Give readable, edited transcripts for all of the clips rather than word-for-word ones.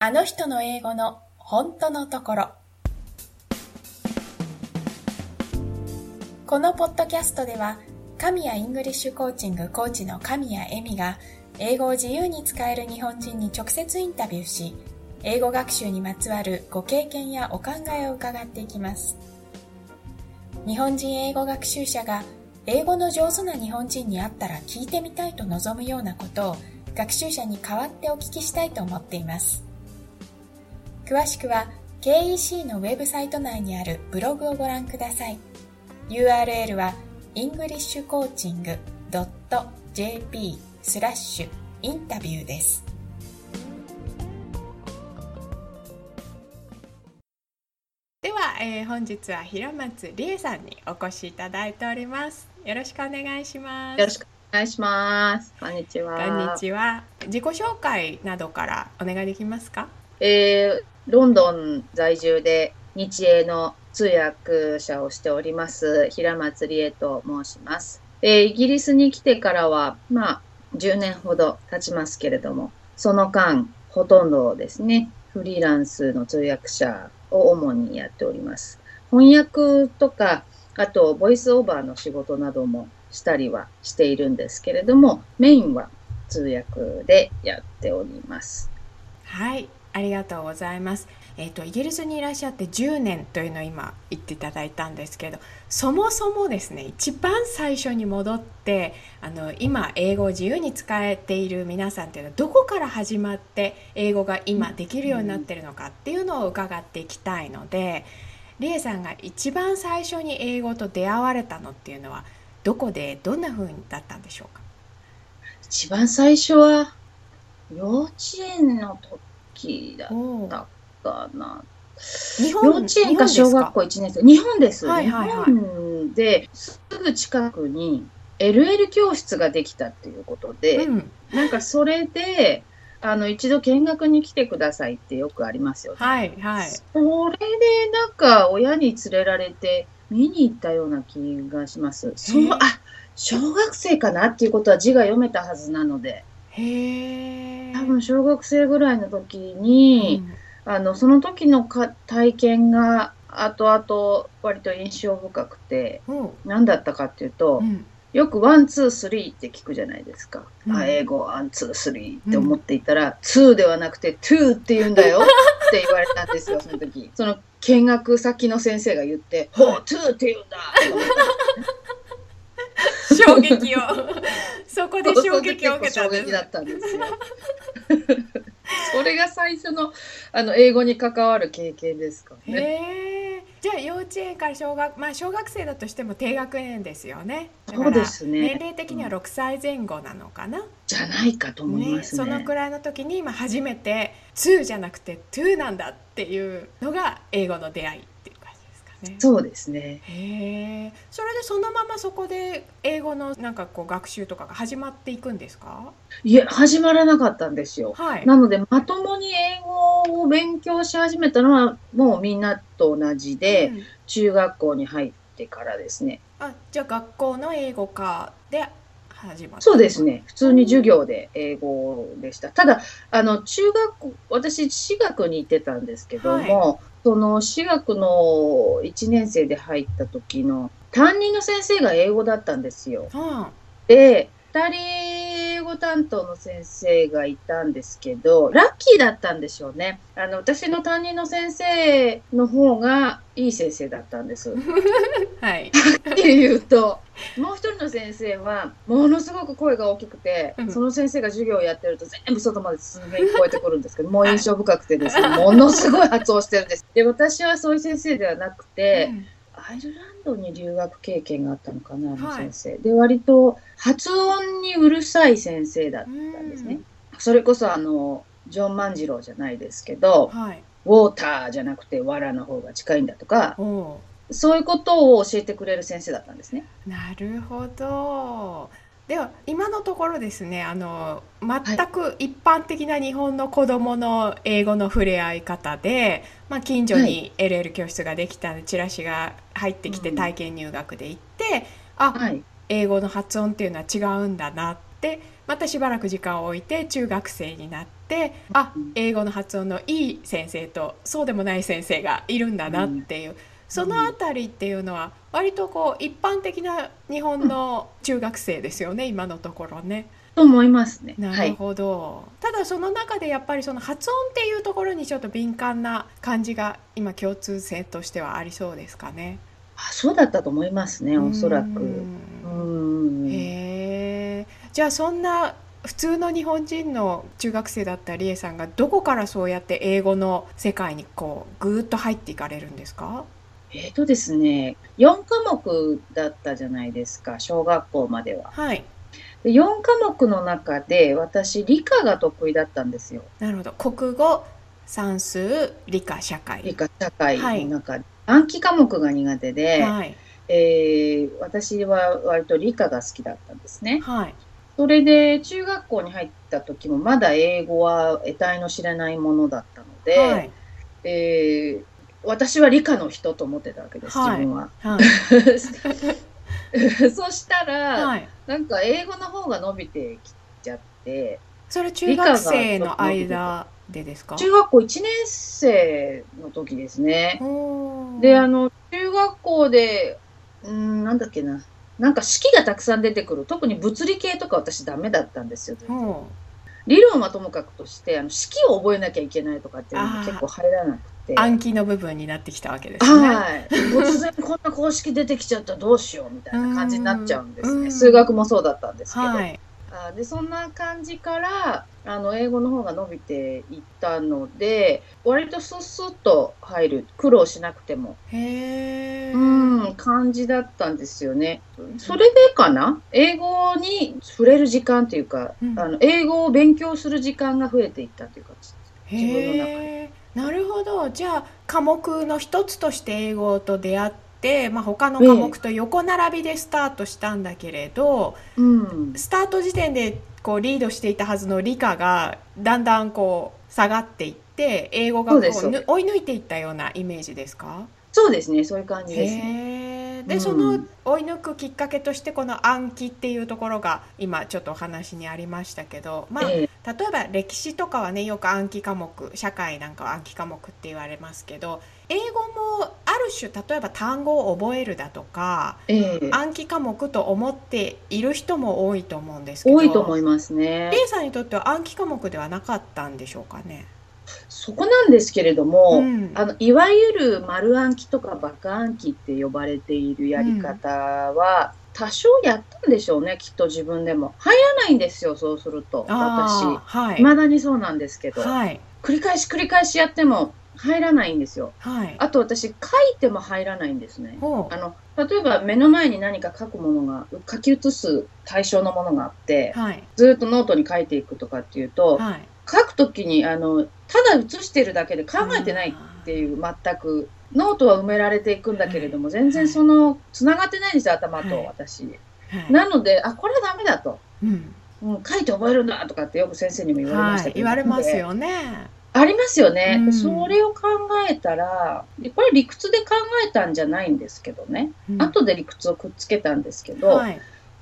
あの人の英語の本当のところ。このポッドキャストでは、神谷イングリッシュコーチングコーチの神谷恵美が、英語を自由に使える日本人に直接インタビューし、英語学習にまつわるご経験やお考えを伺っていきます。日本人英語学習者が、英語の上手な日本人に会ったら聞いてみたいと望むようなことを、学習者に代わってお聞きしたいと思っています。詳しくは KEC のウェブサイト内にあるブログをご覧ください。 URL は englishcoaching.jp/interview です。では、本日は平松理恵さんにお越しいただいております。よろしくお願いします。よろしくお願いします。こんにちは。こんにちは。自己紹介などからお願いできますか？ロンドン在住で日英の通訳者をしております平松理恵と申します。イギリスに来てからは10年ほど経ちますけれども、その間ほとんどですね、フリーランスの通訳者を主にやっております。翻訳とか、あとボイスオーバーの仕事などもしたりはしているんですけれども、メインは通訳でやっております。はい、ありがとうございます。イギリスにいらっしゃって10年というのを今言っていただいたんですけど、そもそもですね、一番最初に戻って、今英語を自由に使えている皆さんというのはどこから始まって、英語が今できるようになっているのかっていうのを伺っていきたいので、理恵さんが一番最初に英語と出会われたのっていうのはどこでどんな風だったんでしょうか？一番最初は幼稚園の時だったかな。幼稚園か小学校1年生。日本です。はいはいはい、日本ですぐ近くに LL 教室ができたっていうことで、うん、なんかそれで一度見学に来てくださいってよくありますよね。はいはい、それでなんか親に連れられて見に行ったような気がします。小学生かなっていうことは字が読めたはずなので。多分小学生ぐらいの時に、うん、その時の体験が後々割と印象深くて、うん、何だったかっていうと、うん、よくワンツースリーって聞くじゃないですか、うん、英語ワンツースリーって思っていたら、ツーではなくてトゥーって言うんだよって言われたんですよ。その時その見学先の先生が言って、うん、ほう、トゥーって言うんだって思った衝撃をそこで衝撃を受けたんです。それが最初の、英語に関わる経験ですかね。じゃあ幼稚園から小学生だとしても低学年ですよね。だからそうですね。年齢的には6歳前後なのかな、じゃないかと思います ね。そのくらいの時に初めて2じゃなくて2なんだっていうのが英語の出会いっていう感じですかね。そうですね。それでそのままそこで英語のなんかこう学習とかが始まっていくんですか？いや、始まらなかったんですよ。はい、なのでまともに英語を勉強し始めたのはもうみんなと同じで、うん、中学校に入ってからですね。じゃあ学校の英語科で始まった。そうですね。普通に授業で英語でした。ただ中学校、私私学に行ってたんですけども、はい、その私学の1年生で入った時の担任の先生が英語だったんですよ。うん、で、2人英語担当の先生がいたんですけど、ラッキーだったんでしょうね。私の担任の先生の方がいい先生だったんです。はい。っていうと、もう一人の先生はものすごく声が大きくて、うん、その先生が授業をやってると全部外まですげえ聞こえてくるんですけど、もう印象深くてですね、ものすごい発音してるんです。で、私はそういう先生ではなくて、うん、アイルランドに留学経験があったのかな、先生。はい、で、割と発音にうるさい先生だったんですね。それこそジョン万次郎じゃないですけど、はい、ウォーターじゃなくて藁の方が近いんだとか、そういうことを教えてくれる先生だったんですね。なるほど。では今のところですね、全く一般的な日本の子どもの英語の触れ合い方で、近所に LL 教室ができたので、チラシが入ってきて体験入学で行って、英語の発音っていうのは違うんだなって、またしばらく時間を置いて中学生になっ、あ、英語の発音のいい先生とそうでもない先生がいるんだなっていう、そのあたりっていうのは割とこう一般的な日本の中学生ですよね、今のところね。と思いますね。なるほど、はい、ただその中でやっぱりその発音っていうところにちょっと敏感な感じが今共通性としてはありそうですかね。あ、そうだったと思いますね、おそらく。へえ。じゃあそんな普通の日本人の中学生だったりえさんがどこからそうやって英語の世界にこうぐーっと入っていかれるんですか？ですね、4科目だったじゃないですか、小学校までは。はい。で、4科目の中で私理科が得意だったんですよ。なるほど。国語、算数、理科、社会。理科、社会の中で、暗記科目が苦手で、はい、私は割と理科が好きだったんですね。はい。それで中学校に入った時もまだ英語は得体の知れないものだったので、はい、私は理科の人と思ってたわけです、はい、自分は。はい、そしたら、はい、なんか英語の方が伸びてきちゃって。それ中学生の間でですか？中学校1年生の時ですね。で、中学校で、なんだっけな。なんか式がたくさん出てくる、特に物理系とか私ダメだったんですよ、全然。理論はともかくとして式を覚えなきゃいけないとかっていうのが結構入らなくて、暗記の部分になってきたわけですね。はい。突然こんな公式出てきちゃったらどうしようみたいな感じになっちゃうんですね。数学もそうだったんですけど、はい、でそんな感じから英語の方が伸びていったので、割とスッスッと入る、苦労しなくても感じだったんですよね。それでかな、英語に触れる時間というか、英語を勉強する時間が増えていったという感じです、自分の中で。なるほど。じゃあ科目の一つとして英語と出会って、他の科目と横並びでスタートしたんだけれど、スタート時点でこうリードしていたはずの理科がだんだんこう下がっていって、英語がこう追い抜いていったようなイメージですか？そうですね、そういう感じですね。で、その追い抜くきっかけとしてこの暗記っていうところが今ちょっとお話にありましたけど、例えば歴史とかはね、よく暗記科目、社会なんかは暗記科目って言われますけど、英語もある種、例えば単語を覚えるだとか、暗記科目と思っている人も多いと思うんですけど、多いと思いますね。レイさんにとっては暗記科目ではなかったんでしょうかね。そこなんですけれども、いわゆる丸暗記とかバカ暗記って呼ばれているやり方は、多少やったんでしょうね、きっと自分でも。入らないんですよ、そうすると私、はい、未だにそうなんですけど、はい、繰り返しやっても入らないんですよ。はい、あと私書いても入らないんですね。例えば目の前に何か書くものが、書き写す対象のものがあって、はい、ずっとノートに書いていくとかっていうと、はい、書くときにただ写してるだけで考えてないっていう、全くノートは埋められていくんだけれども、全然そのつながってないんですよ、頭と私。なので、あ、これはダメだと、書いて覚えるんだとかってよく先生にも言われましたけど、言われますよね。ありますよね。それを考えたら、これ理屈で考えたんじゃないんですけどね、後で理屈をくっつけたんですけど、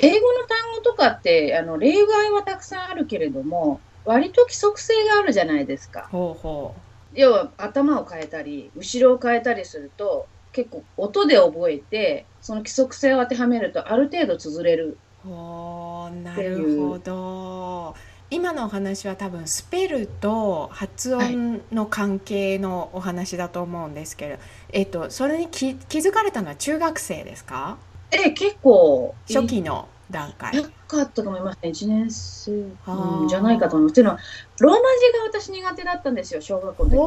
英語の単語とかって例外はたくさんあるけれども、割と規則性があるじゃないですか。要は頭を変えたり後ろを変えたりすると、結構音で覚えて、その規則性を当てはめるとある程度綴れるっていう。なるほど。今のお話は多分スペルと発音の関係のお話だと思うんですけど、それに気づかれたのは中学生ですか？結構初期の段階。なかったと思いますね、1年生、じゃないかと思います。というのは、ローマ字が私苦手だったんですよ、小学校の時に。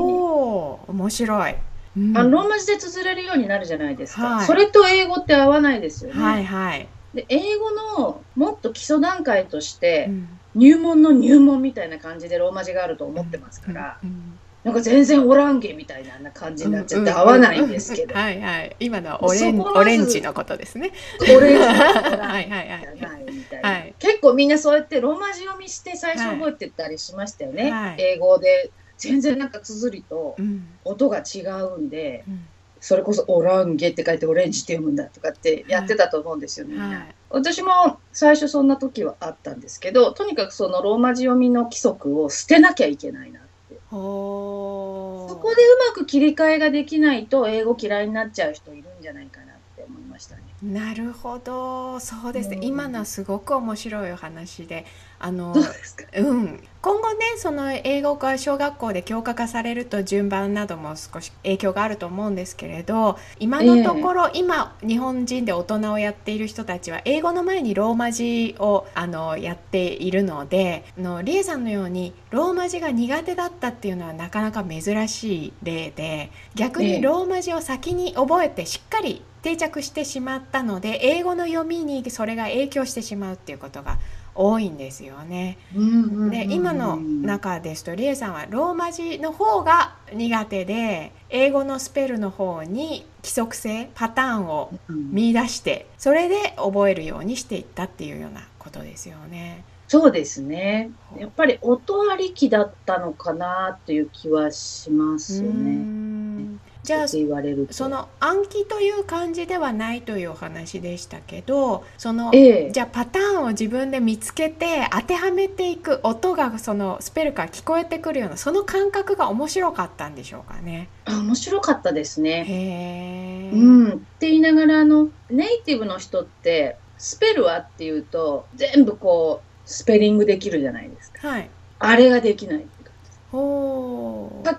面白い。ローマ字で綴れるようになるじゃないですか。それと英語って合わないですよね。で、英語のもっと基礎段階として、入門の入門みたいな感じでローマ字があると思ってますから、なんか全然オランゲみたいな感じになっちゃって合わないんですけど、今のオレンジのことですね。オレンジの結構みんなそうやってローマ字読みして最初覚えてったりしましたよね、英語で。全然なんか綴りと音が違うんで、それこそオランゲって書いてオレンジって読むんだとかってやってたと思うんですよね、はいはい、私も最初そんな時はあったんですけど、とにかくそのローマ字読みの規則を捨てなきゃいけないなって、そこでうまく切り替えができないと英語嫌いになっちゃう人いるんじゃないかなって思いましたね。なるほど、そうですね、うん、今のはすごく面白いお話で、どうですか、うん、今後ね、その英語が小学校で教科化されると順番なども少し影響があると思うんですけれど、今のところ、今日本人で大人をやっている人たちは英語の前にローマ字をやっているので、リエさんのようにローマ字が苦手だったっていうのはなかなか珍しい例で、逆にローマ字を先に覚えてしっかり定着してしまったので、英語の読みにそれが影響してしまうっていうことが多いんですよね、で今の中ですとリエさんはローマ字の方が苦手で、英語のスペルの方に規則性パターンを見出して、それで覚えるようにしていったっていうようなことですよね。そうですね、やっぱり音ありきだったのかなっていう気はしますよね。じゃあその暗記という感じではないというお話でしたけど、じゃあパターンを自分で見つけて当てはめていく、音がそのスペルから聞こえてくるようなその感覚が面白かったんでしょうかね。面白かったですね。へー、うん、って言いながらネイティブの人ってスペルはっていうと全部こうスペリングできるじゃないですか、はい、あれができないって感じです。ほー、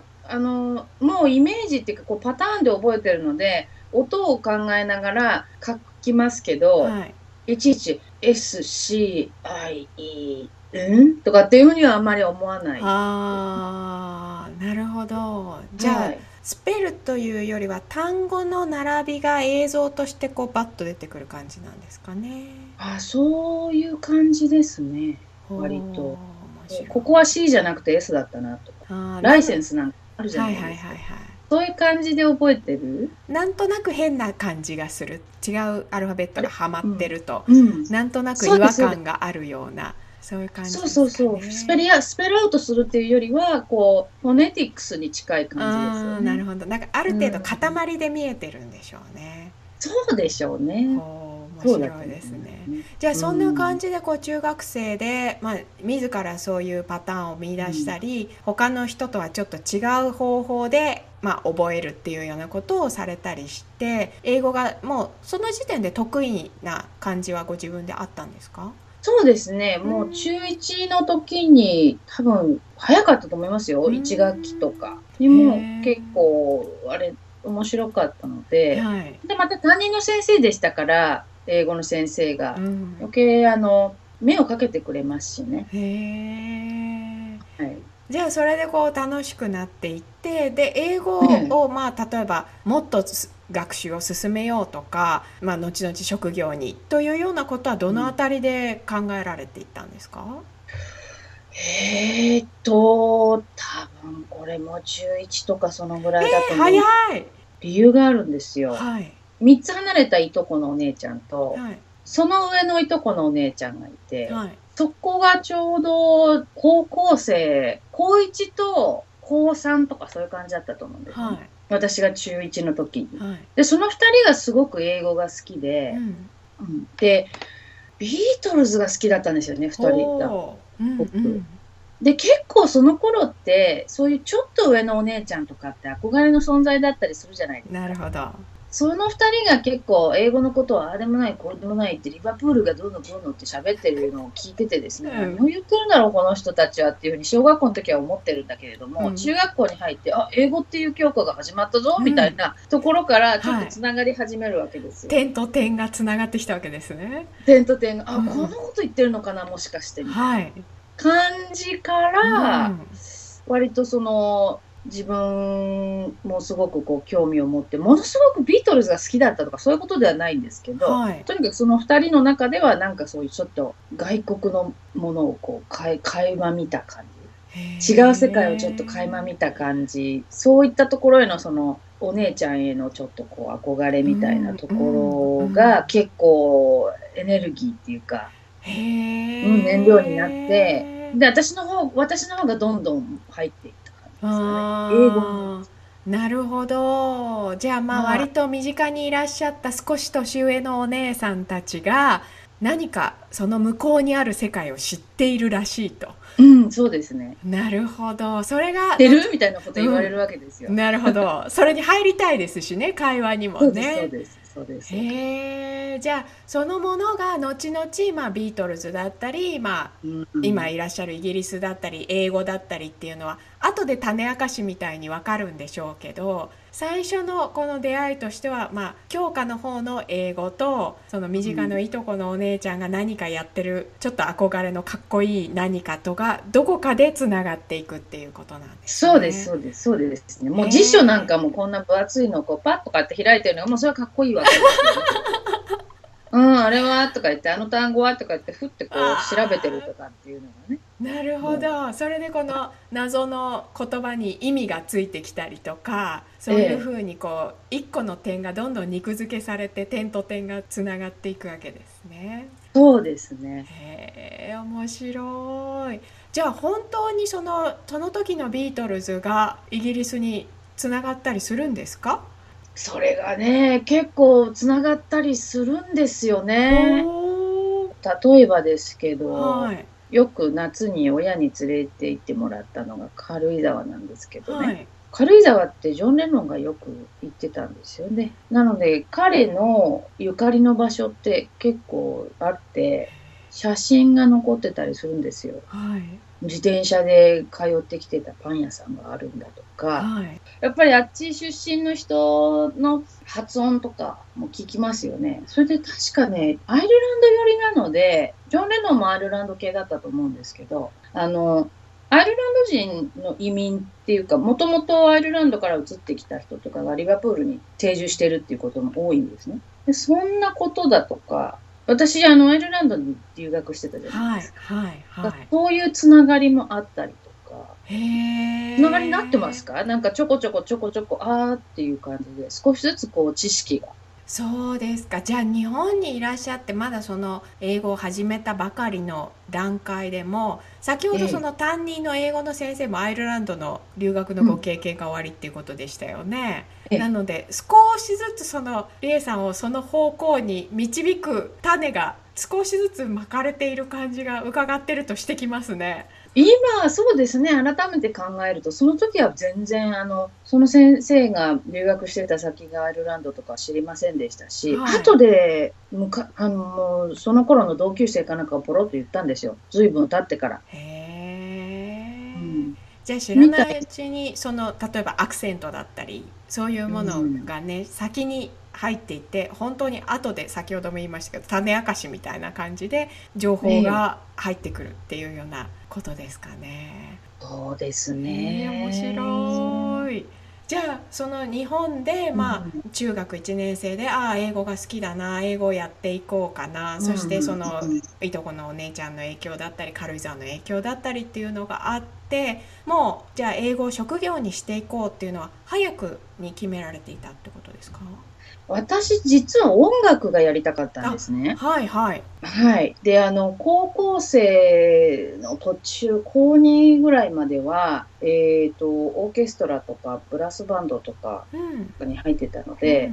もうイメージっていうかこうパターンで覚えてるので音を考えながら書きますけど、はい、いちいち SCIE んとかっていうふうにはあんまり思わない。あー、なるほど。じゃあ、はい、スペルというよりは単語の並びが映像としてこうバッと出てくる感じなんですかね。あ、そういう感じですね。割とここは C じゃなくて S だったなとか、ライセンスなんかあるじゃないですか、はいはいはいはい、そういう感じで覚えてる。なんとなく変な感じがする、違うアルファベットがはまってると、なんとなく違和感があるような、そういう感じですかね。そうそうそう、スペルアウトするっていうよりはこうフォネティクスに近い感じですよね。なるほど、なんかある程度塊で見えてるんでしょうね、そうでしょうね。面白いですね。じゃあそんな感じでこう中学生で、自らそういうパターンを見出したり、他の人とはちょっと違う方法で、覚えるっていうようなことをされたりして、英語がもうその時点で得意な感じはご自分であったんですか？そうですね、もう中1の時に多分早かったと思いますよ、1学期とかにも結構あれ面白かったので、はい、でまた担任の先生でしたから、英語の先生が余計目をかけてくれますしね。へー、はい、じゃあそれでこう楽しくなっていって、で英語を例えばもっと学習を進めようとか、後々職業にというようなことはどのあたりで考えられていったんですか？多分これも11とかそのぐらいだと思う。早い。理由があるんですよ。はい。3つ離れたいとこのお姉ちゃんと、はい、その上のいとこのお姉ちゃんがいて、はい、そこがちょうど高校生、高1と高3とかそういう感じだったと思うんですね、はい、私が中1の時に、はい、でその2人がすごく英語が好きで、でビートルズが好きだったんですよね、2人が、で結構その頃ってそういうちょっと上のお姉ちゃんとかって憧れの存在だったりするじゃないですか。なるほど。その2人が結構英語のことはあれでもないこれでもないってリバプールがどうのこうのって喋ってるのを聞いててですね、何を言ってるんだろうこの人たちはっていうふうに小学校の時は思ってるんだけれども、中学校に入って英語っていう教科が始まったぞみたいなところからちょっとつながり始めるわけですよ、点と点がつながってきたわけですね。点と点がこのこと言ってるのかなもしかしてみたいな感じから、割とその自分もすごくこう興味を持って、ものすごくビートルズが好きだったとかそういうことではないんですけど、とにかくその2人の中ではなんかそういうちょっと外国のものをこう垣間見た感じ、違う世界をちょっと垣間見た感じ、そういったところへのそのお姉ちゃんへのちょっとこう憧れみたいなところが結構エネルギーっていうか、燃料になって、で私の方がどんどん入っていく。英語なるほど。じゃあまあ割と身近にいらっしゃった少し年上のお姉さんたちが何かその向こうにある世界を知っているらしいと。うん、そうですね。なるほど。それが出るみたいなこと言われるわけですよ。うん、なるほど。それに入りたいですしね、会話にもね。そうです、そうです、そうです。じゃあそのものが後々、まあ、ビートルズだったり、まあ今いらっしゃるイギリスだったり英語だったりっていうのは後で種明かしみたいに分かるんでしょうけど、最初のこの出会いとしては、まあ、教科の方の英語とその身近のいとこのお姉ちゃんが何かやってる、ちょっと憧れのかっこいい何かとがどこかでつながっていくっていうことなんですね。そうです、そうです、そうですね。もう辞書なんかもこんな分厚いのをこうパッとかって開いてるのがもうそれはかっこいいわけですよ、ね。うん、あれはとか言って、あの単語はとか言って、ふってこう調べてるとかっていうのがね。なるほど、うん、それでこの謎の言葉に意味がついてきたりとか、そういうふうにこう、一個の点がどんどん肉付けされて、点と点がつながっていくわけですね。そうですね。へえ、面白い。じゃあ本当にその時のビートルズがイギリスにつながったりするんですか？それがね、結構つながったりするんですよね。例えばですけど、はい、よく夏に親に連れて行ってもらったのが軽井沢なんですけどね、はい、軽井沢ってジョン・レノンがよく行ってたんですよね。なので彼のゆかりの場所って結構あって写真が残ってたりするんですよ、はい、自転車で通ってきてたパン屋さんがあるんだとか、はい、やっぱりあっち出身の人の発音とかも聞きますよね。それで確かね、アイルランド寄りなので、ジョン・レノンもアイルランド系だったと思うんですけど、アイルランド人の移民っていうか、もともとアイルランドから移ってきた人とかがリバプールに定住してるっていうことも多いんですね。で、そんなことだとか、私アイルランドに留学してたじゃないですか。はいはいはい、そういうつながりもあったりとか。へえ。つながりになってますか？なんかちょこちょこあーっていう感じで少しずつこう知識が。そうですか。じゃあ日本にいらっしゃってまだその英語を始めたばかりの段階でも、先ほどその担任の英語の先生もアイルランドの留学のご経験がおありっていうことでしたよね、なので少しずつそのリエさんをその方向に導く種が少しずつまかれている感じが伺ってるとしてきますね。今そうですね、改めて考えるとその時は全然その先生が留学してた先がアイルランドとか知りませんでしたし、はい、後でその頃の同級生かなんかをポロッと言ったんですよ、随分経ってから。へー、うん、じゃあ知らないうちにその例えばアクセントだったりそういうものがね、うん、先に入っていて、本当に後で先ほども言いましたけど種明かしみたいな感じで情報が入ってくるっていうようなことですかね。そうですね、面白い。じゃあその日本で、まあ、中学1年生で英語が好きだな、英語をやっていこうかな、そしてそのいとこのお姉ちゃんの影響だったり軽井沢の影響だったりっていうのがあって、もうじゃあ英語を職業にしていこうっていうのは早くに決められていたってことですか？私実は音楽がやりたかったんですね。はいはいはい。で高校生の途中高2ぐらいまではオーケストラとかブラスバンドとかに入ってたので、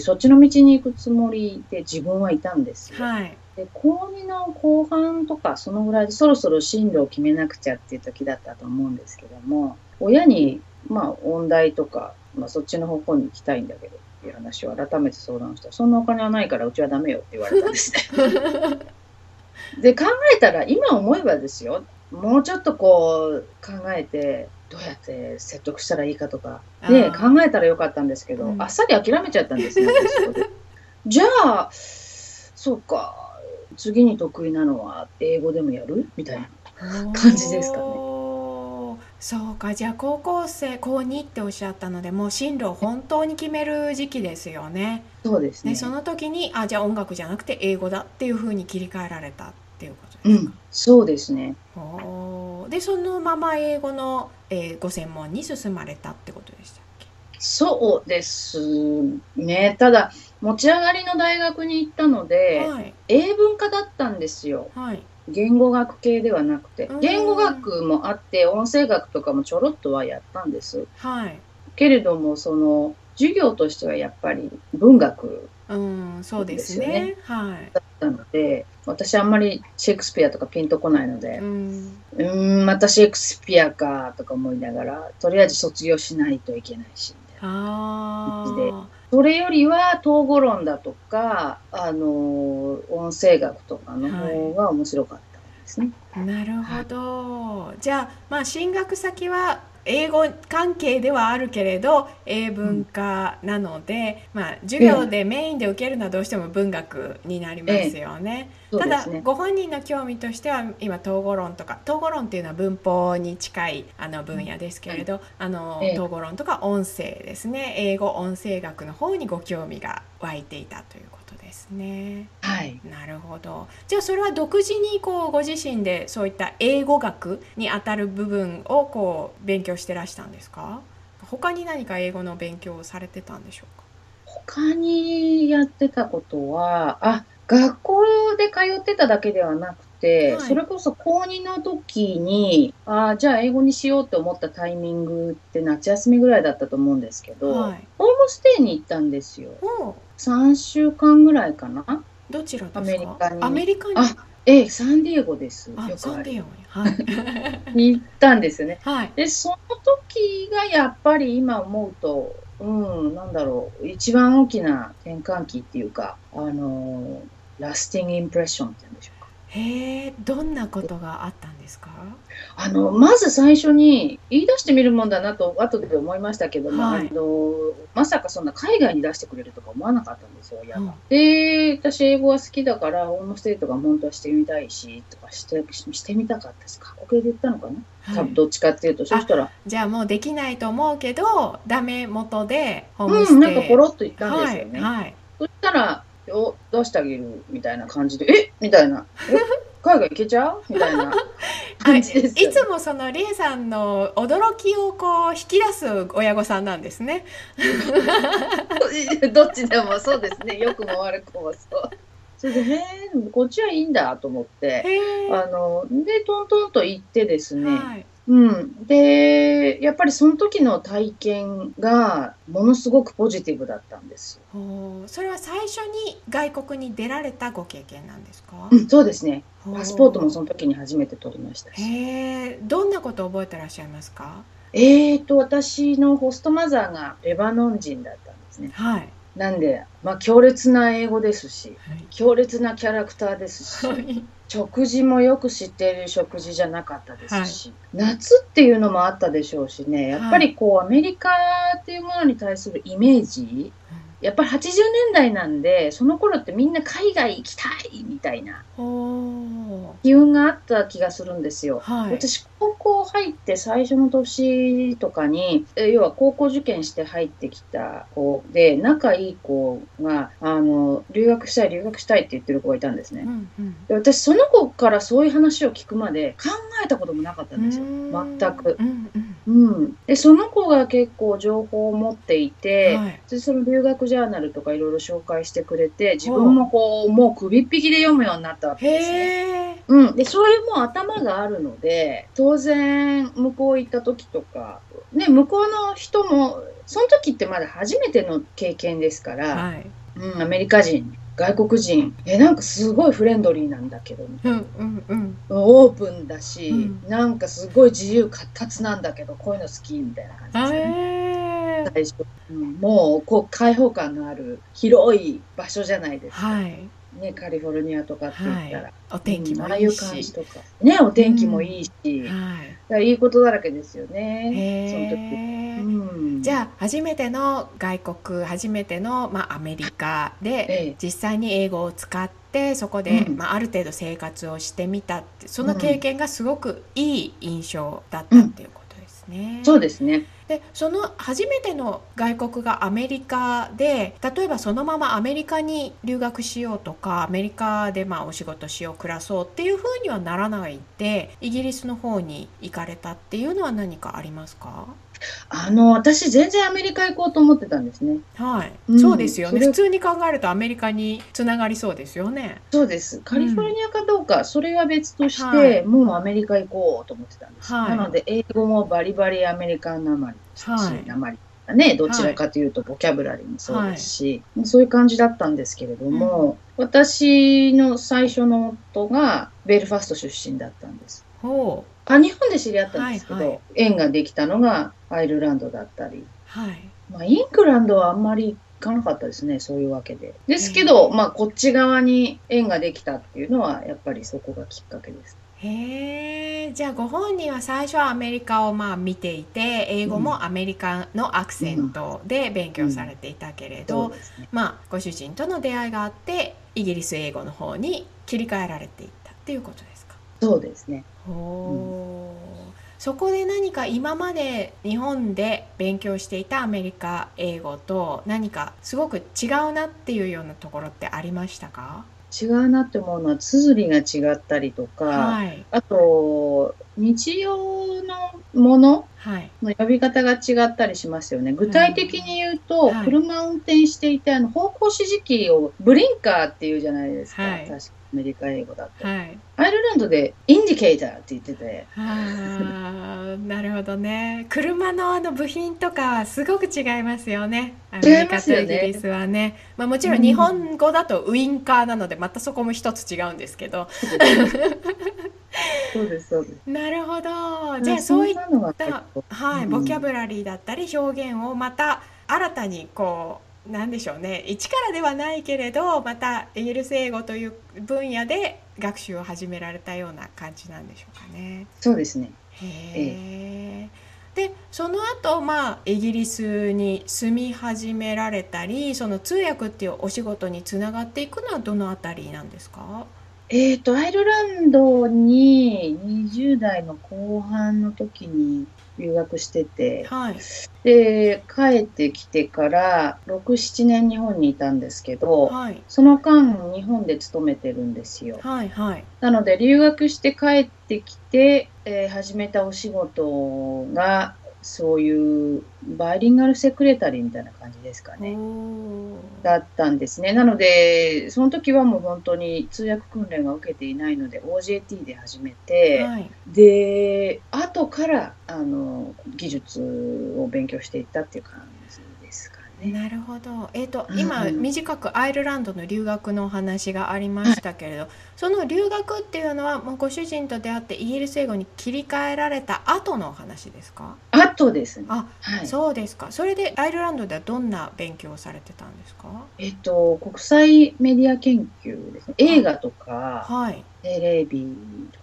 そっちの道に行くつもりで自分はいたんですよ。はい。で高2の後半とかそのぐらいでそろそろ進路を決めなくちゃっていう時だったと思うんですけども、親にまあ音大とか、まあ、そっちの方向に行きたいんだけどっていう話を改めて相談した。そんなお金はないからうちはダメよって言われたんですね。で考えたら今思えばですよ、もうちょっとこう考えてどうやって説得したらいいかとかで考えたらよかったんですけど、あっさり諦めちゃったんですね。じゃあそうか、次に得意なのは英語でもやるみたいな感じですかね。そうか。じゃあ高校生高2っておっしゃったので、もう進路を本当に決める時期ですよね。そうですね。でその時にじゃあ音楽じゃなくて英語だっていうふうに切り替えられたっていうことですか？うん、そうですね。でそのまま英語の、ご専門に進まれたってことでしたっけ？そうですね。ただ持ち上がりの大学に行ったので、はい、英文科だったんですよ。はい、言語学系ではなくて、言語学もあって音声学とかもちょろっとはやったんです、はい、けれどもその授業としてはやっぱり文学そうですね。はい。だったので、私あんまりシェイクスピアとかピンとこないので、またシェイクスピアかとか思いながら、とりあえず卒業しないといけないしみたいな感じで、それよりは統合論だとか音声学とかの方が面白かったですね。はい、なるほど。はい、じゃあまあ進学先は英語関係ではあるけれど英文化なので、まあ、授業でメインで受けるのはどうしても文学になりますよね。ただ、ご本人の興味としては今統合論とか、統合論っていうのは文法に近い分野ですけれど、統合論とか音声ですね、英語音声学の方にご興味が湧いていたということですね。はい、なるほど。じゃあそれは独自にご自身でそういった英語学にあたる部分を勉強してらしたんですか？他に何か英語の勉強をされてたんでしょうか？他にやってたことは学校で通ってただけではなくて、はい、それこそ高2の時にじゃあ英語にしようと思ったタイミングって夏休みぐらいだったと思うんですけど、はい、ホームステイに行ったんですよ。3週間ぐらいかな。どちらですか？アメリカにサンディエゴです。サンディエゴに、はい、に行ったんですよね。はい、でその時がやっぱり今思うと、なんだろう、一番大きな転換期っていうか、ラスティングインプレッションって言うんでしょうか。へえ、どんなことがあったんですか？まず最初に言い出してみるもんだなと後で思いましたけども、はい、まさかそんな海外に出してくれるとか思わなかったんですよ。で私英語が好きだからホームステイとか本当はしてみたいしとかしてみたかったし、過去形で言ったのかな、多分どっちかっていうと、そしたらじゃあもうできないと思うけどダメ元でホームステイ、なんかポロッと言ったんですよね。はいはい、そしたら出してあげるみたいな感じで、みたいな、海外行けちゃうみたいな感じです、ね。いつもそのりえさんの驚きを引き出す親御さんなんですね。どっちでもそうですね。良くも悪くもそう。それでこっちはいいんだと思って、でトントンと行ってですね。はい、でやっぱりその時の体験がものすごくポジティブだったんですよ。それは最初に外国に出られたご経験なんですか？そうですね。パスポートもその時に初めて取りましたし。どんなことを覚えてらっしゃいますか？私のホストマザーがレバノン人だったんですね。はい。なんで、強烈な英語ですし、はい、強烈なキャラクターですし、はい、食事もよく知っている食事じゃなかったですし、はい、夏っていうのもあったでしょうしね、やっぱりアメリカっていうものに対するイメージ、やっぱり80年代なんで、その頃ってみんな海外行きたいみたいな機運があった気がするんですよ。はい、私高校入って最初の年とかに、要は高校受験して入ってきた子で、仲いい子が留学したいって言ってる子がいたんですね。で私その子からそういう話を聞くまで考えたこともなかったんですよ、全く。でその子が結構情報を持っていて、はい、でその留学ジャーナルとかいろいろ紹介してくれて、自分ももう首っ引きで読むようになったわけですね。でそれも頭があるので、当然向こう行った時とか、向こうの人もその時ってまだ初めての経験ですから、はい、アメリカ人、外国人、なんかすごいフレンドリーなんだけど、オープンだし、なんかすごい自由闊達なんだけど、こういうの好きみたいな感じですね。最初、もう開放感のある広い場所じゃないですか。はいね、カリフォルニアとかって言ったら、はい、お天気もいいし、ああいう感じとかね、お天気もいいし、いいことだらけですよね、その時。じゃあ初めての外国、初めての、アメリカで実際に英語を使って、そこで、ある程度生活をしてみたって、その経験がすごくいい印象だったっていうことですね。そうですね。でその初めての外国がアメリカで、例えばそのままアメリカに留学しようとか、アメリカでお仕事しよう、暮らそうっていうふうにはならないで、イギリスの方に行かれたっていうのは何かありますか？私全然アメリカ行こうと思ってたんですね。そうですよね。普通に考えるとアメリカにつながりそうですよね。そうです。カリフォルニアかどうか、それは別として、もうアメリカ行こうと思ってたんです。なので英語もバリバリアメリカなまり、ね、どちらかというとボキャブラリーもそうですし、はい、そういう感じだったんですけれども、うん、私の最初の夫がベルファスト出身だったんです。ほう。あ、日本で知り合ったんですけど、はいはい、縁ができたのがアイルランドだったり、はい、まあ、イングランドはあんまり行かなかったですね、そういうわけで。ですけど、まあ、こっち側に縁ができたっていうのはやっぱりそこがきっかけです。へえ。じゃあご本人は最初はアメリカをまあ見ていて、英語もアメリカのアクセントで勉強されていたけれど、まあご主人との出会いがあってイギリス英語の方に切り替えられていったっていうことですか？そうですね。お、うん、そこで何か今まで日本で勉強していたアメリカ英語と何かすごく違うなっていうようなところってありましたか？違うなって思うのは綴りが違ったりとか、はい、あと日用のものの呼び方が違ったりしますよね。具体的に言うと、はい、車を運転していて方向指示器をブリンカーっていうじゃないですか、はい、確かアメリカ英語だと、はい、アイルランドでインディケーターって言ってて、あなるほどね。車の部品とかすごく違いますよね、アメリカとイギリスは ね、まあ、もちろん日本語だとウインカーなので、またそこも一つ違うんですけどそうですそうです。なるほど。じゃあそういった、はい、ボキャブラリーだったり表現をまた新たにこうなんでしょうね、一からではないけれどまたイギリス英語という分野で学習を始められたような感じなんでしょうかね。そうですね。へえ。でその後、まあイギリスに住み始められたり、その通訳っていうお仕事につながっていくのはどのあたりなんですか？アイルランドに20代の後半の時に留学してて、はい、で帰ってきてから6、7年日本にいたんですけど、はい、その間日本で勤めてるんですよ、はいはい、なので留学して帰ってきて、始めたお仕事がそういうバイリンガルセクレタリーみたいな感じですかね、だったんですね。なのでその時はもう本当に通訳訓練が受けていないので OJT で始めて、はい、で後から技術を勉強していったっていう感じですかね。なるほど。今短くアイルランドの留学のお話がありましたけれど、はい、その留学っていうのはもうご主人と出会ってイギリス英語に切り替えられた後のお話ですか？そうですね。あ、はい、そうですか。それでアイルランドではどんな勉強をされてたんですか？国際メディア研究ですね。映画とか、はい、テレビ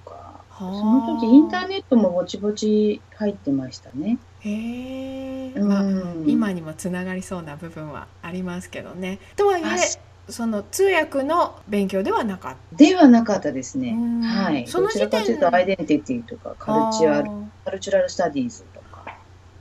とか、その時インターネットもぼちぼち入ってましたね。へえ、まあ、今にもつながりそうな部分はありますけどね。とはいえその通訳の勉強ではなかったですね、はい、その時点どちらかというとアイデンティティとかカルチュラルスタディーズとか、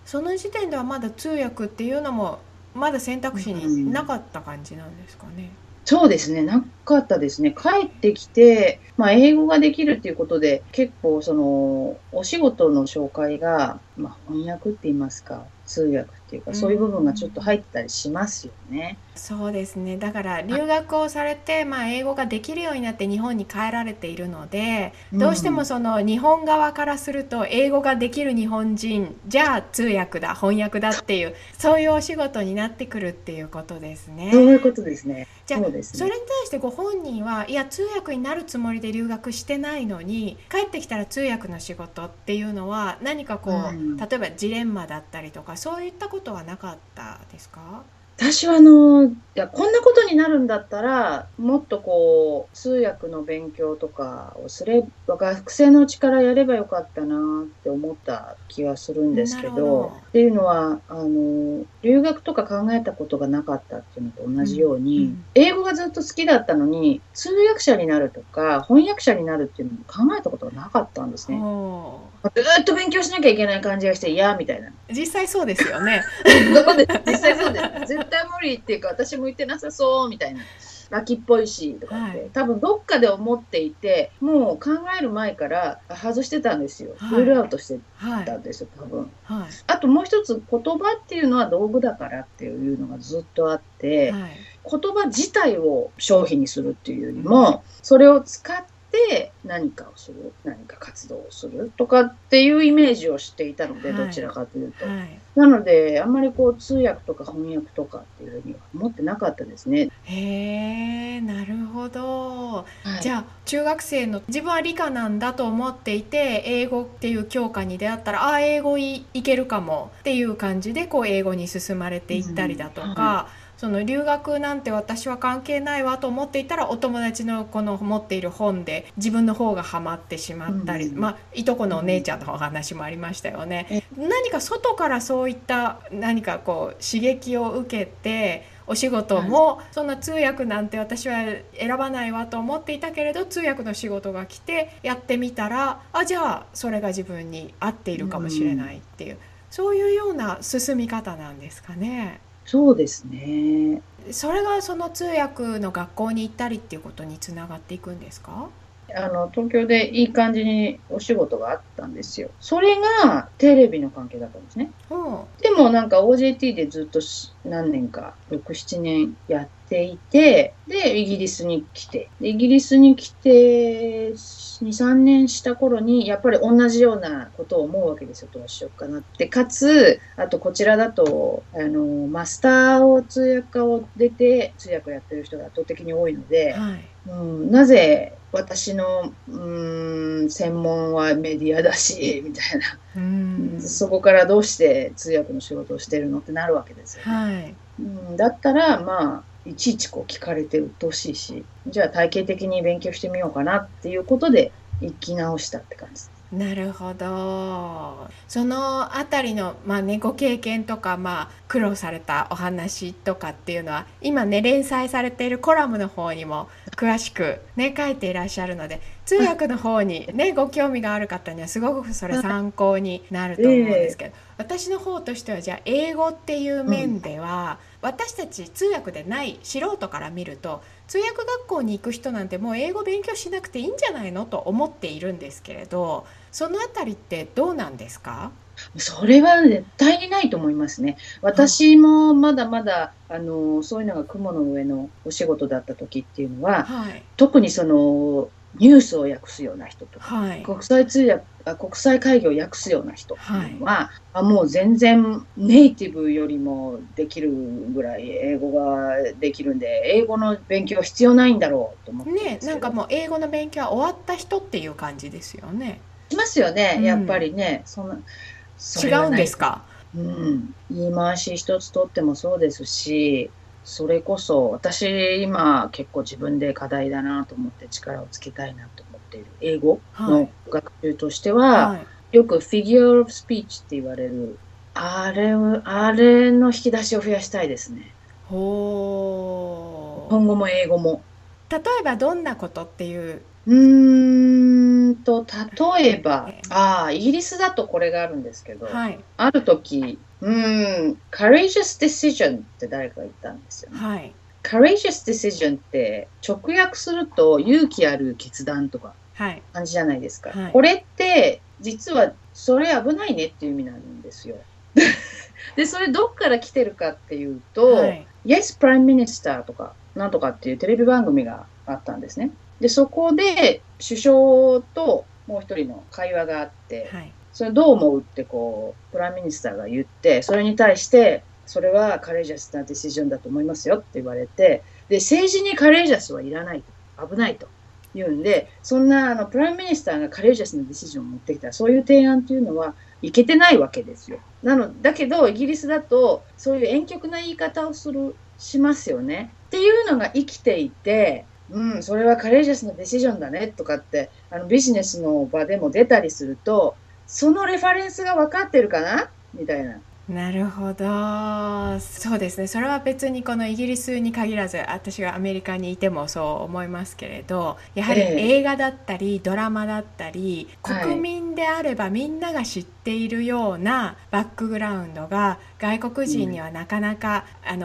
その時点ではまだ通訳っていうのもまだ選択肢になかった感じなんですかね、うん、そうですね、なかったですね。帰ってきて、まあ、英語ができるっていうことで結構そのお仕事の紹介が、まあ、翻訳って言いますか通訳っていうかそういう部分がちょっと入ったりしますよね、うん、そうですね。だから留学をされて、まあ、英語ができるようになって日本に帰られているので、どうしてもその日本側からすると英語ができる日本人じゃあ通訳だ翻訳だっていうそういうお仕事になってくるっていうことですね。そういうことですね。じゃあそうですね。それに対してご本人はいや通訳になるつもりで留学してないのに帰ってきたら通訳の仕事っていうのは何かこう、うん、例えばジレンマだったりとかそういったことはなかったですか？私はこんなことになるんだったらもっとこう通訳の勉強とかをすれば学生のうちからやればよかったなって思った気がするんですけ どっていうのは留学とか考えたことがなかったっていうのと同じように、うんうん、英語がずっと好きだったのに通訳者になるとか翻訳者になるっていうのも考えたことがなかったんですね。ずっと勉強しなきゃいけない感じがして嫌みたいな。実際そうですよね実際そうです絶対無理っていうか私向いてなさそうみたいなラッキーっぽいしとかって、はい、多分どっかで思っていてもう考える前から外してたんですよ、はい、フルアウトしてたんですよ、はい、多分、はい、あともう一つ言葉っていうのは道具だからっていうのがずっとあって、はい、言葉自体を商品にするっていうよりも、うん、それを使ってで何かをする、何か活動をするとかっていうイメージをしていたので、どちらかというと、はい、なのであんまりこう通訳とか翻訳とかっていうふうには思ってなかったですね。へー、なるほど、はい、じゃあ中学生の自分は理科なんだと思っていて英語っていう教科に出会ったら、あ、英語 いけるかもっていう感じでこう英語に進まれていったりだとか、うん、はい、その留学なんて私は関係ないわと思っていたら、お友達のこの持っている本で自分の方がハマってしまったり、うん、まあ、いとこのお姉ちゃんのお話もありましたよね、うん、何か外からそういった何かこう刺激を受けて、お仕事もそんな通訳なんて私は選ばないわと思っていたけれど、通訳の仕事が来てやってみたら、あ、じゃあそれが自分に合っているかもしれないっていう、うん、そういうような進み方なんですかね。そうですね。それがその通訳の学校に行ったりっていうことにつながっていくんですか？東京でいい感じにお仕事があったんですよ。それがテレビの関係だったんですね、うん、でもなんか OJT でずっと何年か 6,7 年やっていて、でイギリスに来て、イギリスに来て 2,3 年した頃にやっぱり同じようなことを思うわけですよ。どうしようかなって。かつあとこちらだとマスターを通訳科を出て通訳をやってる人が圧倒的に多いので、はい、うん、なぜ私の専門はメディアだしみたいな、うん、そこからどうして通訳の仕事をしてるのってなるわけですよね、はい、うん、だったらまあいちいちこう聞かれてうっとうしいし、じゃあ体系的に勉強してみようかなっていうことで生き直したって感じです。なるほど。そのあたりの、まあね、ご経験とか、まあ、苦労されたお話とかっていうのは今ね連載されているコラムの方にも詳しく、ね、書いていらっしゃるので、通訳の方に、ね、ご興味がある方にはすごくそれ参考になると思うんですけど、私の方としてはじゃあ英語っていう面では、うん、私たち通訳でない素人から見ると通訳学校に行く人なんてもう英語勉強しなくていいんじゃないのと思っているんですけれど、そのあたりってどうなんですか？それは絶対にないと思いますね。私もまだまだそういうのが雲の上のお仕事だった時っていうのは、はい、特にそのニュースを訳すような人とか、はい、国際会議を訳すような人っていうのは、はい、もう全然ネイティブよりもできるぐらい英語ができるんで、英語の勉強は必要ないんだろうと思ってね。なんかもう英語の勉強は終わった人っていう感じですよね。しますよね、やっぱりね、うん、それ違うんですか？うん、言い回し一つとってもそうですし、それこそ私今結構自分で課題だなと思って力をつけたいなと思っている英語の学習としては、はい、よくフィギュアオブスピーチって言われるあれの引き出しを増やしたいですね。ほー。今後も英語も。例えばどんなことっていう。例えばイギリスだとこれがあるんですけど、はい、ある時courageous decision って誰かが言ったんですよね、はい、courageous decision って直訳すると勇気ある決断とか感じじゃないですか、はいはい、これって実はそれ危ないねっていう意味なんですよでそれどっから来てるかっていうと、はい、Yes Prime Minister とかなんとかっていうテレビ番組があったんですね。でそこで首相ともう一人の会話があって、はい、それどう思うってこうプライムミニスターが言って、それに対してそれはカレージャスなディシジョンだと思いますよって言われて、で政治にカレージャスはいらないと、危ないと言うんで、そんなプライムミニスターがカレージャスなディシジョンを持ってきたそういう提案というのはいけてないわけですよ。だけどイギリスだとそういう婉曲な言い方をしますよねっていうのが生きていて、うん、それはカレージャスなデシジョンだねとかってビジネスの場でも出たりすると、そのレファレンスが分かってるかなみたいな。なるほど、そうですね。それは別にこのイギリスに限らず、私がアメリカにいてもそう思いますけれど、やはり映画だったりドラマだったり、国民であればみんなが知っているようなバックグラウンドが外国人にはなかなか、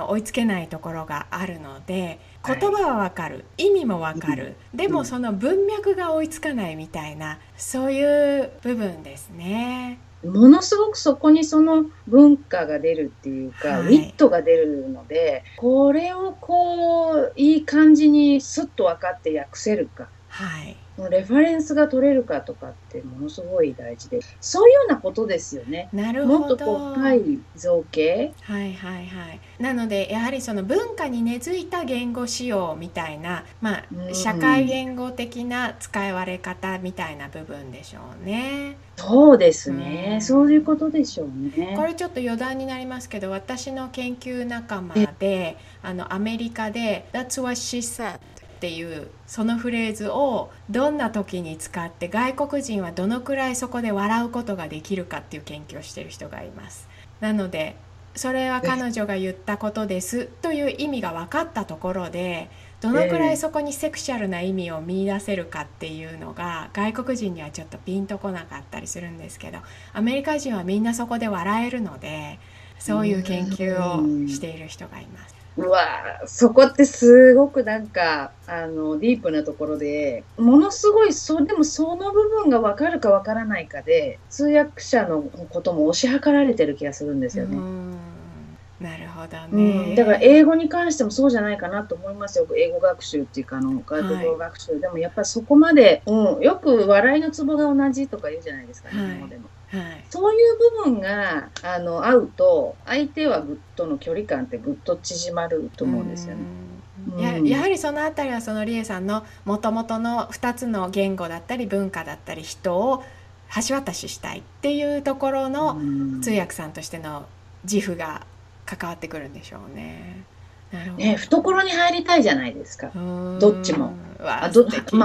追いつけないところがあるので、言葉はわかる、意味もわかる、でもその文脈が追いつかないみたいな、そういう部分ですね。ものすごくそこにその文化が出るっていうか、はい、ウィットが出るので、これをこういい感じにスッと分かって訳せるか、はい、このレファレンスが取れるかとかってものすごい大事で、そういうようなことですよね。なるほど。もっとこう深い造形、はいはいはい、なのでやはりその文化に根付いた言語使用みたいな、まあ、社会言語的な使い割れ方みたいな部分でしょうね。そうですね、そういうことでしょうね。これちょっと余談になりますけど、私の研究仲間でアメリカで That's what she saidっていうそのフレーズをどんな時に使って、外国人はどのくらいそこで笑うことができるかっていう研究をしている人がいます。なのでそれは彼女が言ったことですという意味が分かったところで、どのくらいそこにセクシャルな意味を見出せるかっていうのが外国人にはちょっとピンとこなかったりするんですけど、アメリカ人はみんなそこで笑えるので、そういう研究をしている人がいます。うわ、そこってすごくなんかディープなところで、ものすごい、でもその部分が分かるか分からないかで通訳者のことも推し量られてる気がするんですよね。なるほどね、だから英語に関してもそうじゃないかなと思いますよ。英語学習っていうか外国語学習、はい、でもやっぱりそこまで、よく笑いのツボが同じとか言うじゃないですかね、はい、日本でも。はい、そういう部分が合うと、相手はぐっとの距離感ってぐっと縮まると思うんですよね。やはりそのあたりはその理恵さんのもともとの2つの言語だったり文化だったり人を橋渡ししたいっていうところの通訳さんとしての自負が関わってくるんでしょうね。なるほどね。懐に入りたいじゃないですか、どっちも。まあ、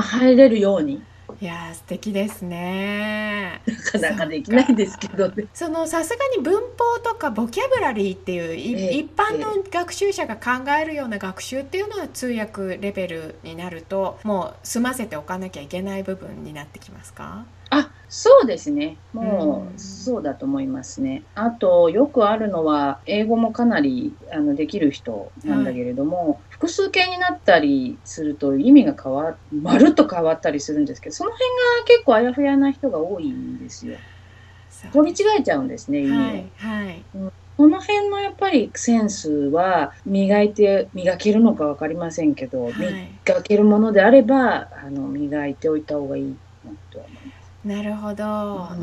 入れるように。いやー、素敵ですね。なかなかできないですけどね。そのさすがに文法とかボキャブラリーっていう、一般の学習者が考えるような学習っていうのは通訳レベルになるともう済ませておかなきゃいけない部分になってきますか？あ、そうですね。もうそうだと思いますね。あとよくあるのは、英語もかなりできる人なんだけれども、複数形になったりすると意味がまるっと変わったりするんですけど、その辺が結構あやふやな人が多いんですよ。取り違えちゃうんですね、意味を。はいはい。この辺のやっぱりセンスは磨けるのか分かりませんけど、磨けるものであれば磨いておいた方がいいなとは思います。なるほど。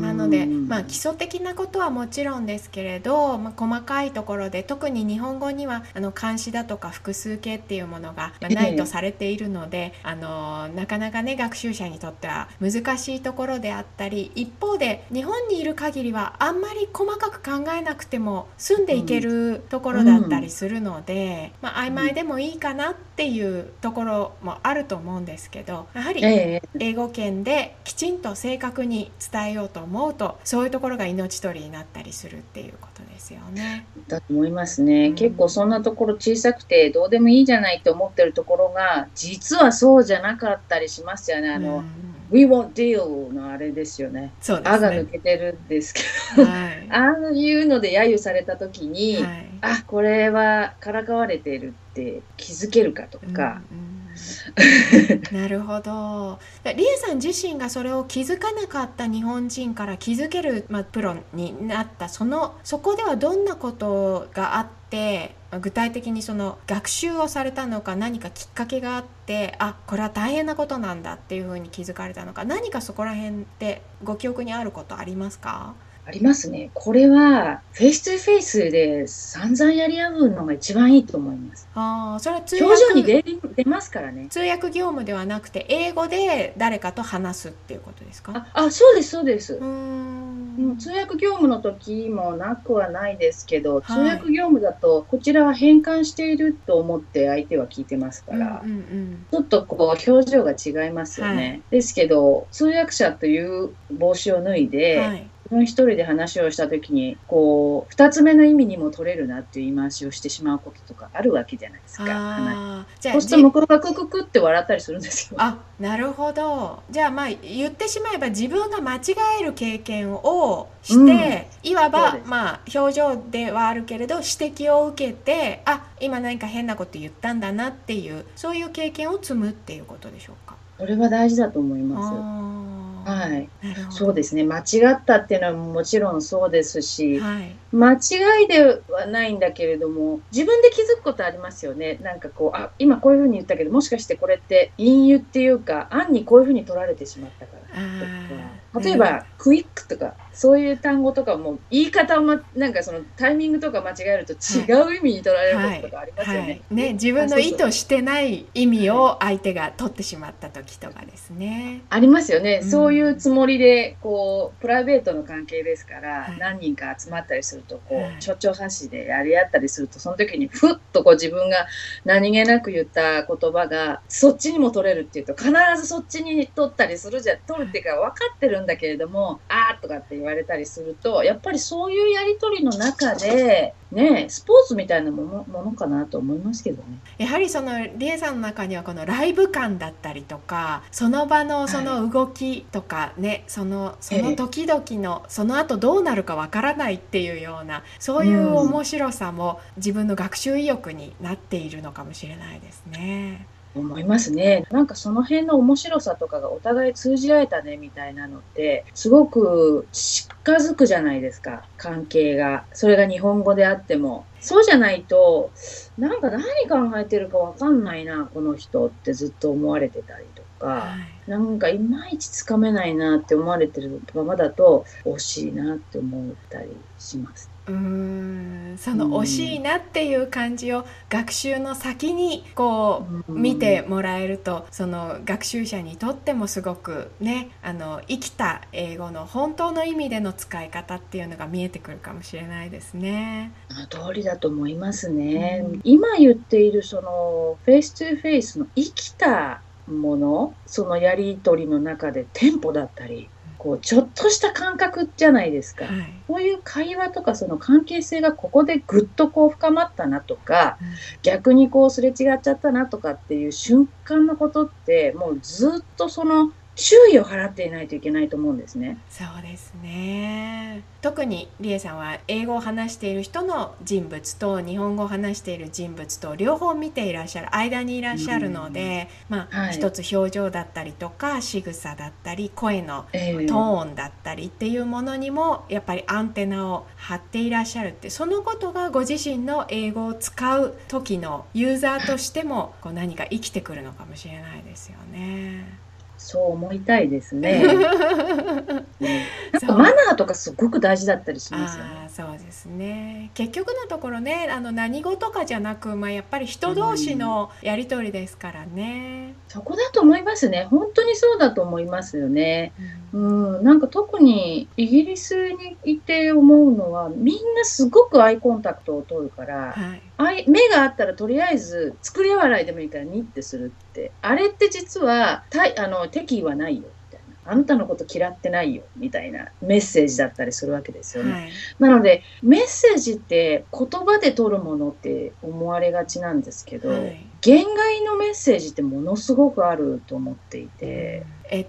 なので、まあ、基礎的なことはもちろんですけれど、まあ、細かいところで、特に日本語には冠詞だとか複数形っていうものがないとされているので、なかなかね、学習者にとっては難しいところであったり、一方で日本にいる限りはあんまり細かく考えなくても済んでいけるところだったりするので、まあ、曖昧でもいいかなっていうところもあると思うんですけど、やはり英語圏できちんと正確に伝えようと思うと、そういうところが命取りになったりするっていうことですよね。だと思いますね、結構そんなところ小さくてどうでもいいじゃないって思ってるところが実はそうじゃなかったりしますよね。We won't deal のあれですよね。そうですね。あが抜けてるんですけど、はい、ああいうので揶揄された時に、はい、あ、これはからかわれてるって気づけるかとか、なるほど。理恵さん自身がそれを気づかなかった日本人から気づける、まあ、プロになった、そこではどんなことがあって、具体的にその学習をされたのか、何かきっかけがあって、あ、これは大変なことなんだっていうふうに気づかれたのか、何かそこら辺ってご記憶にあることありますか？ありますね。これはフェイス2フェイスで散々やり合うのが一番いいと思います。あ、それは表情に出ますからね。通訳業務ではなくて英語で誰かと話すっていうことですか？あ、そうですそうです。通訳業務の時もなくはないですけど、通訳業務だとこちらは変換していると思って相手は聞いてますから、ちょっとこう表情が違いますよね、はい、ですけど通訳者という帽子を脱いで、はい、自分一人で話をした時にこう2つ目の意味にも取れるなっていう言い回しをしてしまうこととかあるわけじゃないですか。そうすると向こうがクククって笑ったりするんですよ。あ、なるほど。じゃあ、まあ言ってしまえば自分が間違える経験をして、いわば、まあ、表情ではあるけれど指摘を受けて、あ、今何か変なこと言ったんだなっていう、そういう経験を積むっていうことでしょうか？それは大事だと思います。はい、そうですね。間違ったっていうのはもちろんそうですし、はい、間違いではないんだけれども、自分で気づくことありますよね。なんかこう、あ、今こういうふうに言ったけど、もしかしてこれって隠喩っていうか、暗にこういうふうに取られてしまったからとか、例えば、クイックとかそういう単語とかも言い方を、なんかそのタイミングとか間違えると違う意味に取られることとかありますよね。はいはい、ね、自分の意図してない意味を相手が取ってしまった時とかですね。ありますよね。そういうつもりでこうプライベートの関係ですから、何人か集まったりするとこう所長発信でやり合ったりすると、その時にふっとこう自分が何気なく言った言葉がそっちにも取れるっていうと、必ずそっちに取ったりするじゃん。取るっていうか分かってるんだけれども、あーとかって言われたりすると、やっぱりそういうやり取りの中でね、スポーツみたいなものかなと思いますけどね。やはりそのリエさんの中にはこのライブ感だったりとか、その場のその動きとかね、その時々のその後どうなるかわからないっていうような、そういう面白さも自分の学習意欲になっているのかもしれないですね。思いますね。なんかその辺の面白さとかがお互い通じ合えたねみたいなのってすごく近づくじゃないですか、関係が。それが日本語であっても。そうじゃないと、なんか何考えてるかわかんないなこの人ってずっと思われてたりとか、なんかいまいちつかめないなって思われてるままだと惜しいなって思ったりします。その惜しいなっていう感じを学習の先にこう見てもらえると、その学習者にとってもすごくね、生きた英語の本当の意味での使い方っていうのが見えてくるかもしれないですね。その通りだと思いますね。今言っているそのフェイストゥフェイスの生きたもの、そのやり取りの中でテンポだったり、こうちょっとした感覚じゃないですか。こういう会話とかその関係性がここでぐっとこう深まったなとか、逆にこうすれ違っちゃったなとかっていう瞬間のことって、もうずっとその注意を払っていないといけないと思うんですね。そうですね。特にリエさんは英語を話している人の人物と日本語を話している人物と両方見ていらっしゃる、間にいらっしゃるので、一つ表情だったりとか仕草だったり声のトーンだったりっていうものにもやっぱりアンテナを張っていらっしゃるって、そのことがご自身の英語を使う時のユーザーとしてもこう何か生きてくるのかもしれないですよね。そう思いたいですね。なんかマナーとかすごく大事だったりしますよね。そうですね。結局のところね、何語とかじゃなく、やっぱり人同士のやり取りですからね。そこだと思いますね。本当にそうだと思いますよね。なんか特にイギリスにいて思うのは、みんなすごくアイコンタクトを取るから、目があったらとりあえず作り笑いでもいいからニッてするって、あれって実は敵意はないよみたいな、あなたのこと嫌ってないよみたいなメッセージだったりするわけですよね。なのでメッセージって言葉で取るものって思われがちなんですけど、言外のメッセージってものすごくあると思っていて、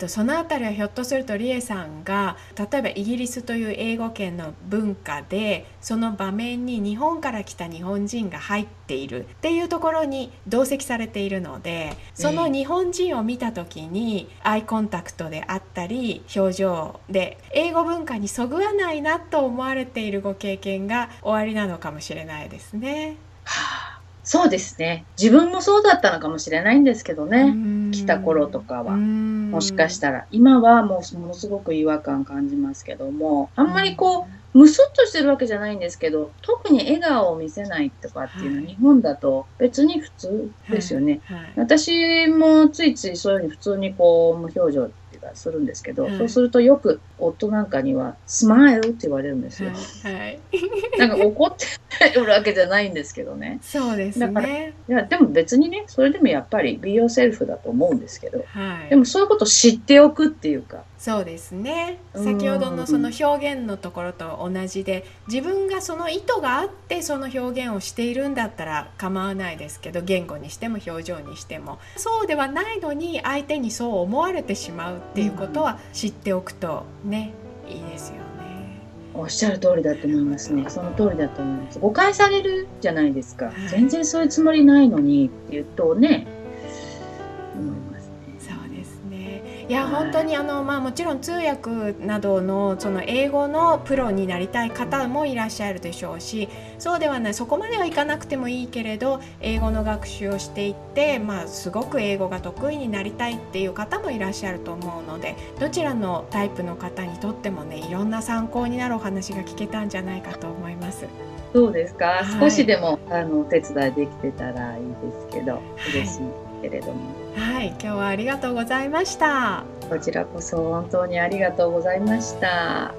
そのあたりはひょっとするとリエさんが、例えばイギリスという英語圏の文化でその場面に日本から来た日本人が入っているっていうところに同席されているので、その日本人を見た時にアイコンタクトであったり表情で英語文化にそぐわないなと思われているご経験がおありなのかもしれないですね。そうですね。自分もそうだったのかもしれないんですけどね、来た頃とかはもしかしたら。今はもうものすごく違和感感じますけども、あんまりこうムスッとしてるわけじゃないんですけど、特に笑顔を見せないとかっていうのは日本だと別に普通ですよね。私もついついそういうふうに普通にこう無表情っていうかするんですけど、そうするとよく夫なんかにはスマイルって言われるんですよ。なんか怒っておるわけじゃないんですけどね。そうですね。だからいやでも別にね、それでもやっぱり Be yourself だと思うんですけど、でもそういうことを知っておくっていうか。そうですね。先ほどのその表現のところと同じで、自分がその意図があってその表現をしているんだったら構わないですけど、言語にしても表情にしてもそうではないのに相手にそう思われてしまうっていうことは知っておくとね、いいですよね。おっしゃる通りだと思いますね。その通りだと思います。誤解されるじゃないですか、全然そういうつもりないのにって言うとね、思いますね。そうですね。いいや本当にもちろん通訳などのその英語のプロになりたい方もいらっしゃるでしょうし、そうではない、そこまではいかなくてもいいけれど英語の学習をしていって、すごく英語が得意になりたいっていう方もいらっしゃると思うので、どちらのタイプの方にとってもね、いろんな参考になるお話が聞けたんじゃないかと思います。どうですか、少しでもお手伝いできてたらいいですけど、嬉しいけれども、今日はありがとうございました。こちらこそ本当にありがとうございました。